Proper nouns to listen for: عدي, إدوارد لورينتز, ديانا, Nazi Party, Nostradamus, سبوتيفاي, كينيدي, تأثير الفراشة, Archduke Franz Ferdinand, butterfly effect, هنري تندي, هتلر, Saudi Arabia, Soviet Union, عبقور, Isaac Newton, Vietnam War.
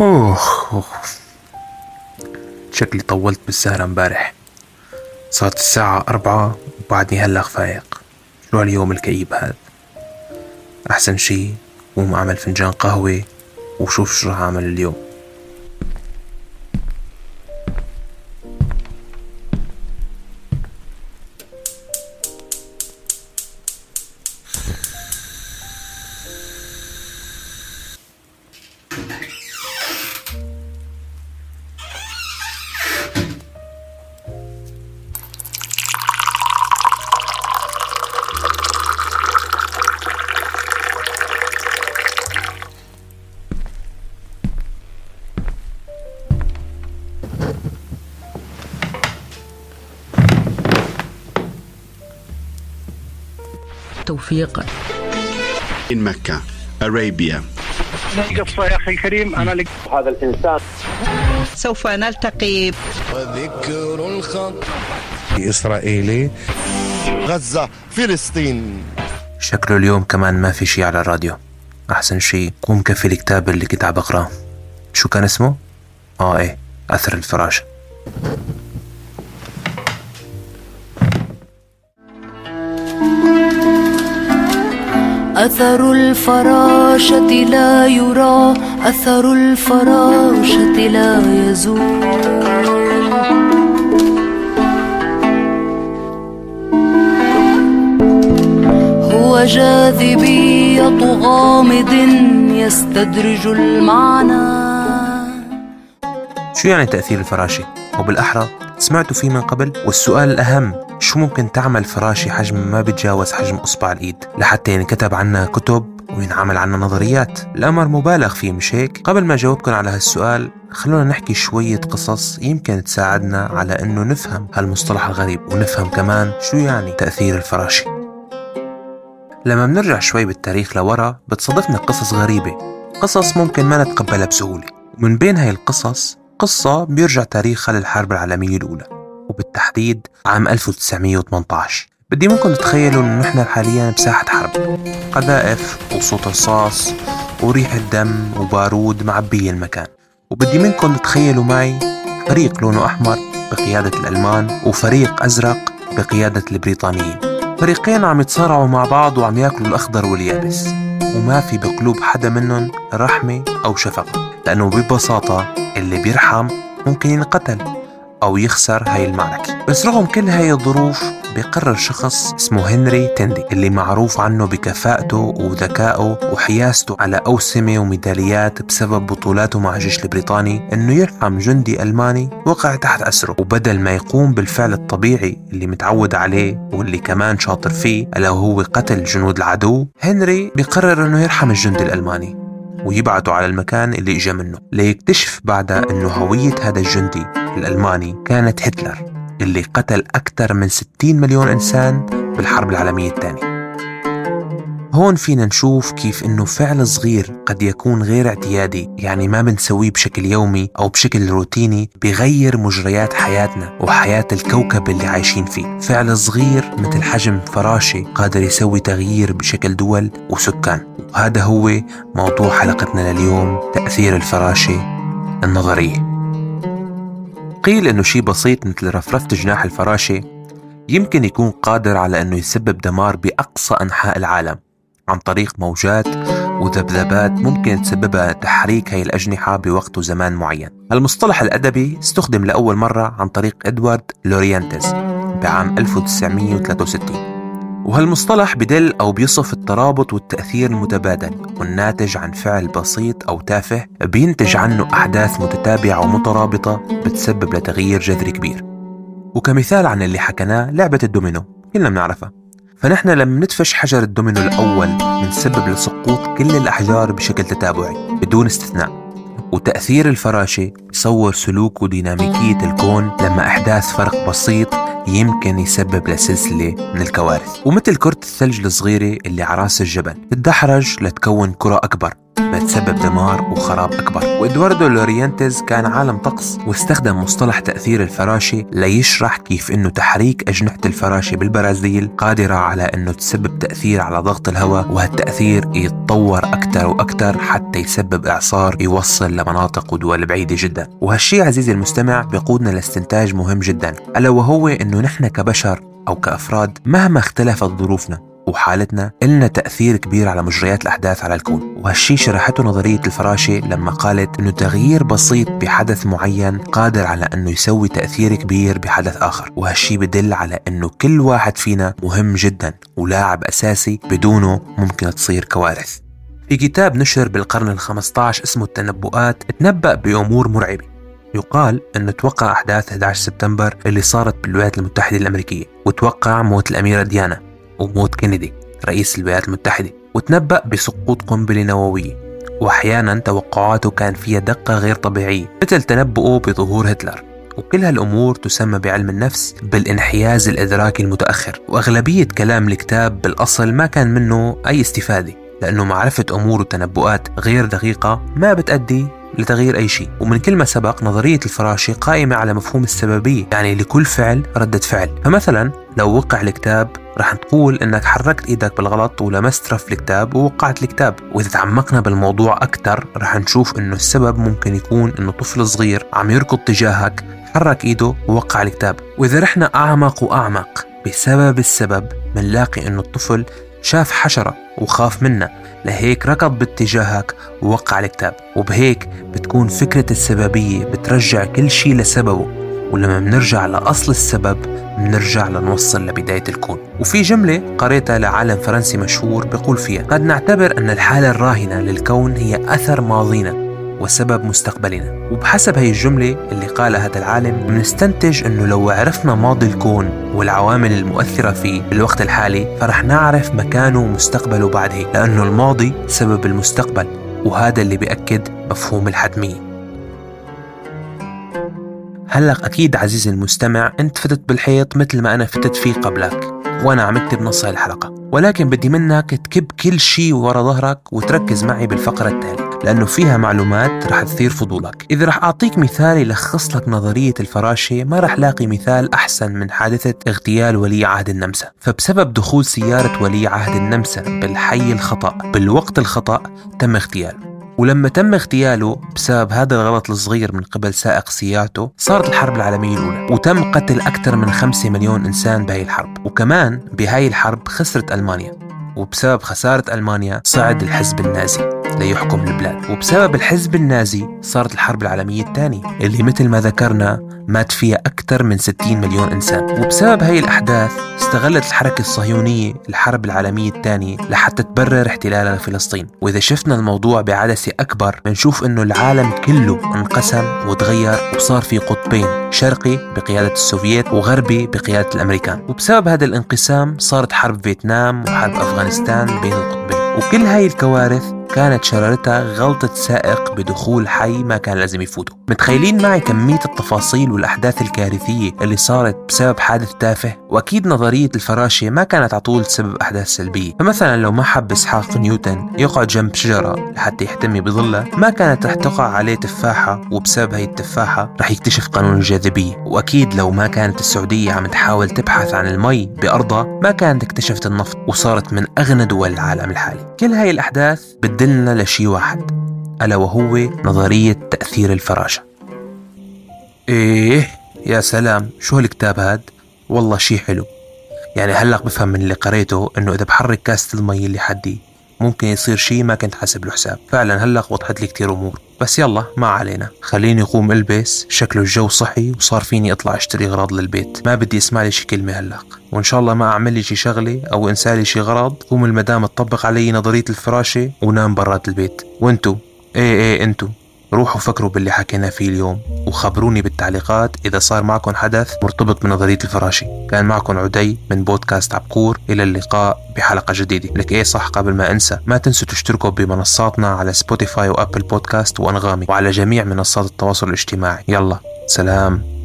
أوه شكلي طولت بالسهرة امبارح. صارت الساعة 4 وبعدني هلا فايق. شو هاليوم الكئيب هذا؟ أحسن شي قوم أعمل فنجان قهوة وشوف شو رح أعمل اليوم. توفيق. من مكة، أرابيا. نقف يا أخي الكريم، أنا لك هذا الإنسان. سوف نلتقي. وذكر الخط. إسرائيلي. غزة، فلسطين. شكله اليوم كمان ما في شي على الراديو. أحسن شي قوم كفي الكتاب اللي كنت عم بقراه. شو كان اسمه؟ إيه، أثر الفراشة. أثر الفراشة لا يرى، أثر الفراشة لا يزول. هو جاذبية غامض يستدرج المعنى. شو يعني تأثير الفراشة؟ وبالأحرى سمعتوا فيه من قبل؟ والسؤال الأهم، شو ممكن تعمل فراشة حجم ما بتجاوز حجم إصبع الإيد لحتى ينكتب عنا كتب وينعمل عنا نظريات؟ الأمر مبالغ فيه، مش هيك؟ قبل ما جاوبكن على هالسؤال خلونا نحكي شوية قصص يمكن تساعدنا على إنه نفهم هالمصطلح الغريب ونفهم كمان شو يعني تأثير الفراشة. لما بنرجع شوي بالتاريخ لورا بتصادفنا قصص غريبة، قصص ممكن ما نتقبلها بسهولة، ومن بين هاي القصص قصة بيرجع تاريخها للحرب العالمية الأولى وبالتحديد عام 1918. بدي ممكن تتخيلوا إنه نحن حاليا بساحة حرب، قذائف وصوت رصاص وريحة دم وبارود معبية المكان، وبدي منكم تتخيلوا معي فريق لونه أحمر بقيادة الألمان وفريق أزرق بقيادة البريطانيين، فريقين عم يتصارعوا مع بعض وعم ياكلوا الأخضر واليابس، وما في بقلوب حدا منهم رحمة أو شفقة، لأنه ببساطة اللي بيرحم ممكن ينقتل أو يخسر هاي المعركة. بس رغم كل هاي الظروف بيقرر شخص اسمه هنري تندي اللي معروف عنه بكفاءته وذكائه وحيازته على أوسمة وميداليات بسبب بطولاته مع الجيش البريطاني إنه يرحم جندي ألماني وقع تحت أسره، وبدل ما يقوم بالفعل الطبيعي اللي متعود عليه واللي كمان شاطر فيه ألا هو قتل جنود العدو، هنري بيقرر إنه يرحم الجندي الألماني ويبعته على المكان اللي إجا منه، ليكتشف بعدها إنه هوية هذا الجندي الألماني كانت هتلر اللي قتل أكثر من 60 مليون إنسان بالحرب العالمية الثانية. هون فينا نشوف كيف إنه فعل صغير قد يكون غير اعتيادي، يعني ما بنسويه بشكل يومي أو بشكل روتيني، بغير مجريات حياتنا وحياة الكوكب اللي عايشين فيه. فعل صغير مثل حجم فراشة قادر يسوي تغيير بشكل دول وسكان، وهذا هو موضوع حلقتنا لليوم، تأثير الفراشة النظرية. قيل إنه شي بسيط مثل رفرفة جناح الفراشة يمكن يكون قادر على إنه يسبب دمار بأقصى أنحاء العالم عن طريق موجات وذبذبات ممكن تسببها تحريك هاي الأجنحة بوقت وزمان معين. المصطلح الأدبي استخدم لأول مرة عن طريق إدوارد لورينتز بعام 1963، وهالمصطلح بدل أو بيصف الترابط والتأثير المتبادل والناتج عن فعل بسيط أو تافه بينتج عنه أحداث متتابعة ومترابطة بتسبب لتغيير جذري كبير. وكمثال عن اللي حكناه لعبة الدومينو كلنا بنعرفها، فنحن لما ندفش حجر الدومينو الأول بنسبب لسقوط كل الأحجار بشكل تتابعي بدون استثناء. وتأثير الفراشة بيصور سلوك وديناميكية الكون لما أحداث فرق بسيط يمكن يسبب لسلسلة من الكوارث، ومثل كرة الثلج الصغيرة اللي على راس الجبل تتدحرج لتكون كرة أكبر ما تسبب دمار وخراب أكبر. وإدواردو لورينتز كان عالم طقس، واستخدم مصطلح تأثير الفراشة ليشرح كيف أنه تحريك أجنحة الفراشة بالبرازيل قادرة على أنه تسبب تأثير على ضغط الهواء، وهالتأثير يتطور أكثر وأكثر حتى يسبب إعصار يوصل لمناطق ودول بعيدة جدا. وهالشي عزيزي المستمع بيقودنا لاستنتاج مهم جدا، ألا وهو أنه نحن كبشر أو كأفراد مهما اختلفت ظروفنا وحالتنا إلنا تأثير كبير على مجريات الأحداث على الكون. وهالشي شرحته نظرية الفراشة لما قالت إنه تغيير بسيط بحدث معين قادر على إنه يسوي تأثير كبير بحدث آخر، وهالشي بدل على إنه كل واحد فينا مهم جدا ولاعب أساسي، بدونه ممكن تصير كوارث. في كتاب نشر بالقرن ال15 اسمه التنبؤات، تنبأ بأمور مرعبة. يقال أنه توقع أحداث 11 سبتمبر اللي صارت بالولايات المتحدة الأمريكية، وتوقع موت الأميرة ديانا وموت كينيدي رئيس الولايات المتحدة، وتنبأ بسقوط قنبلة نووية، وأحيانا توقعاته كان فيها دقة غير طبيعية مثل تنبؤه بظهور هتلر. وكل هالأمور تسمى بعلم النفس بالانحياز الإدراكي المتأخر، وأغلبية كلام الكتاب بالأصل ما كان منه أي استفادة، لأنه معرفة أمور وتنبؤات غير دقيقة ما بتأدي لتغيير أي شيء. ومن كل ما سبق، نظرية الفراشة قائمة على مفهوم السببية، يعني لكل فعل ردة فعل. فمثلا لو وقع الكتاب رح تقول إنك حركت إيدك بالغلط ولمست رف الكتاب ووقعت الكتاب. وإذا تعمقنا بالموضوع أكتر رح نشوف إنه السبب ممكن يكون إنه طفل صغير عم يركض تجاهك حرك إيده ووقع الكتاب. وإذا رحنا أعمق وأعمق بسبب السبب منلاقي إنه الطفل شاف حشرة وخاف منها، لهيك ركض باتجاهك ووقع الكتاب. وبهيك بتكون فكرة السببية بترجع كل شيء لسببه، ولما منرجع لأصل السبب منرجع لنوصل لبداية الكون. وفي جملة قريتها لعالم فرنسي مشهور بيقول فيها: قد نعتبر أن الحالة الراهنة للكون هي أثر ماضينا وسبب مستقبلنا. وبحسب هاي الجملة اللي قالها هذا العالم بنستنتج انه لو عرفنا ماضي الكون والعوامل المؤثرة فيه بالوقت الحالي فرح نعرف مكانه ومستقبله بعد هيك، لانه الماضي سبب المستقبل، وهذا اللي بيأكد مفهوم الحتمية. هلأ اكيد عزيزي المستمع انت فتت بالحيط مثل ما انا فتت فيه قبلك وانا عم اكتب نص هالحلقة، ولكن بدي منك تكب كل شيء ورا ظهرك وتركز معي بالفقرة التالية، لأنه فيها معلومات رح تثير فضولك. إذا رح أعطيك مثال يلخص لك نظرية الفراشة ما رح لاقي مثال أحسن من حادثة اغتيال ولي عهد النمسا. فبسبب دخول سيارة ولي عهد النمسا بالحي الخطأ بالوقت الخطأ تم اغتياله، ولما تم اغتياله بسبب هذا الغلط الصغير من قبل سائق سيارته صارت الحرب العالمية الأولى، وتم قتل أكثر من 5 مليون إنسان بهاي الحرب. وكمان بهاي الحرب خسرت ألمانيا، وبسبب خسارة ألمانيا صعد الحزب النازي ليحكم البلاد، وبسبب الحزب النازي صارت الحرب العالمية الثانية اللي مثل ما ذكرنا مات فيها أكثر من 60 مليون إنسان. وبسبب هاي الأحداث استغلت الحركة الصهيونية الحرب العالمية الثانية لحتى تبرر احتلالها لفلسطين. وإذا شفنا الموضوع بعدسة أكبر بنشوف إنه العالم كله انقسم وتغير، وصار في قطبين، شرقي بقيادة السوفييت وغربي بقيادة الأمريكان. وبسبب هذا الانقسام صارت حرب فيتنام وحرب أفغانستان بين القطبين. وكل هاي الكوارث كانت شرارتها غلطة سائق بدخول حي ما كان لازم يفوته. متخيلين معي كمية التفاصيل والأحداث الكارثية اللي صارت بسبب حادث تافه؟ وأكيد نظرية الفراشة ما كانت على طول تسبب أحداث سلبية، فمثلا لو ما حب إسحاق نيوتن يقعد جنب شجرة لحتى يحتمي بظلها ما كانت رح تقع عليه تفاحة، وبسبب هاي التفاحة رح يكتشف قانون الجاذبية. وأكيد لو ما كانت السعودية عم تحاول تبحث عن المي بأرضها ما كانت اكتشفت النفط وصارت من أغنى دول العالم الحالي. كل هاي الأحداث بدلنا لشي واحد، ألا وهو نظرية تأثير الفراشة. إيه يا سلام، شو هالكتاب هاد، والله شي حلو. يعني هلق بفهم من اللي قريته إنه إذا بحرك كاسة المي اللي حدي ممكن يصير شي ما كنت حاسب له حساب. فعلا هلق وضحت لي كتير أمور، بس يلا ما علينا، خليني أقوم ألبس، شكله الجو صحي وصار فيني أطلع أشتري غراض للبيت، ما بدي أسمع لي شي كلمة هلق، وإن شاء الله ما أعمل لي شي شغلة أو أنسى لي شي غرض. قوم المدام تطبق علي نظرية الفراشة ونام برات البيت. وانتو ايه انتو روحوا فكروا باللي حكينا فيه اليوم، وخبروني بالتعليقات إذا صار معكم حدث مرتبط بنظرية الفراشة. كان معكم عدي من بودكاست عبقور، إلى اللقاء بحلقة جديدة. لك إيه صح، قبل ما أنسى ما تنسوا تشتركوا بمنصاتنا على سبوتيفاي وأبل بودكاست وأنغامي وعلى جميع منصات التواصل الاجتماعي. يلا سلام.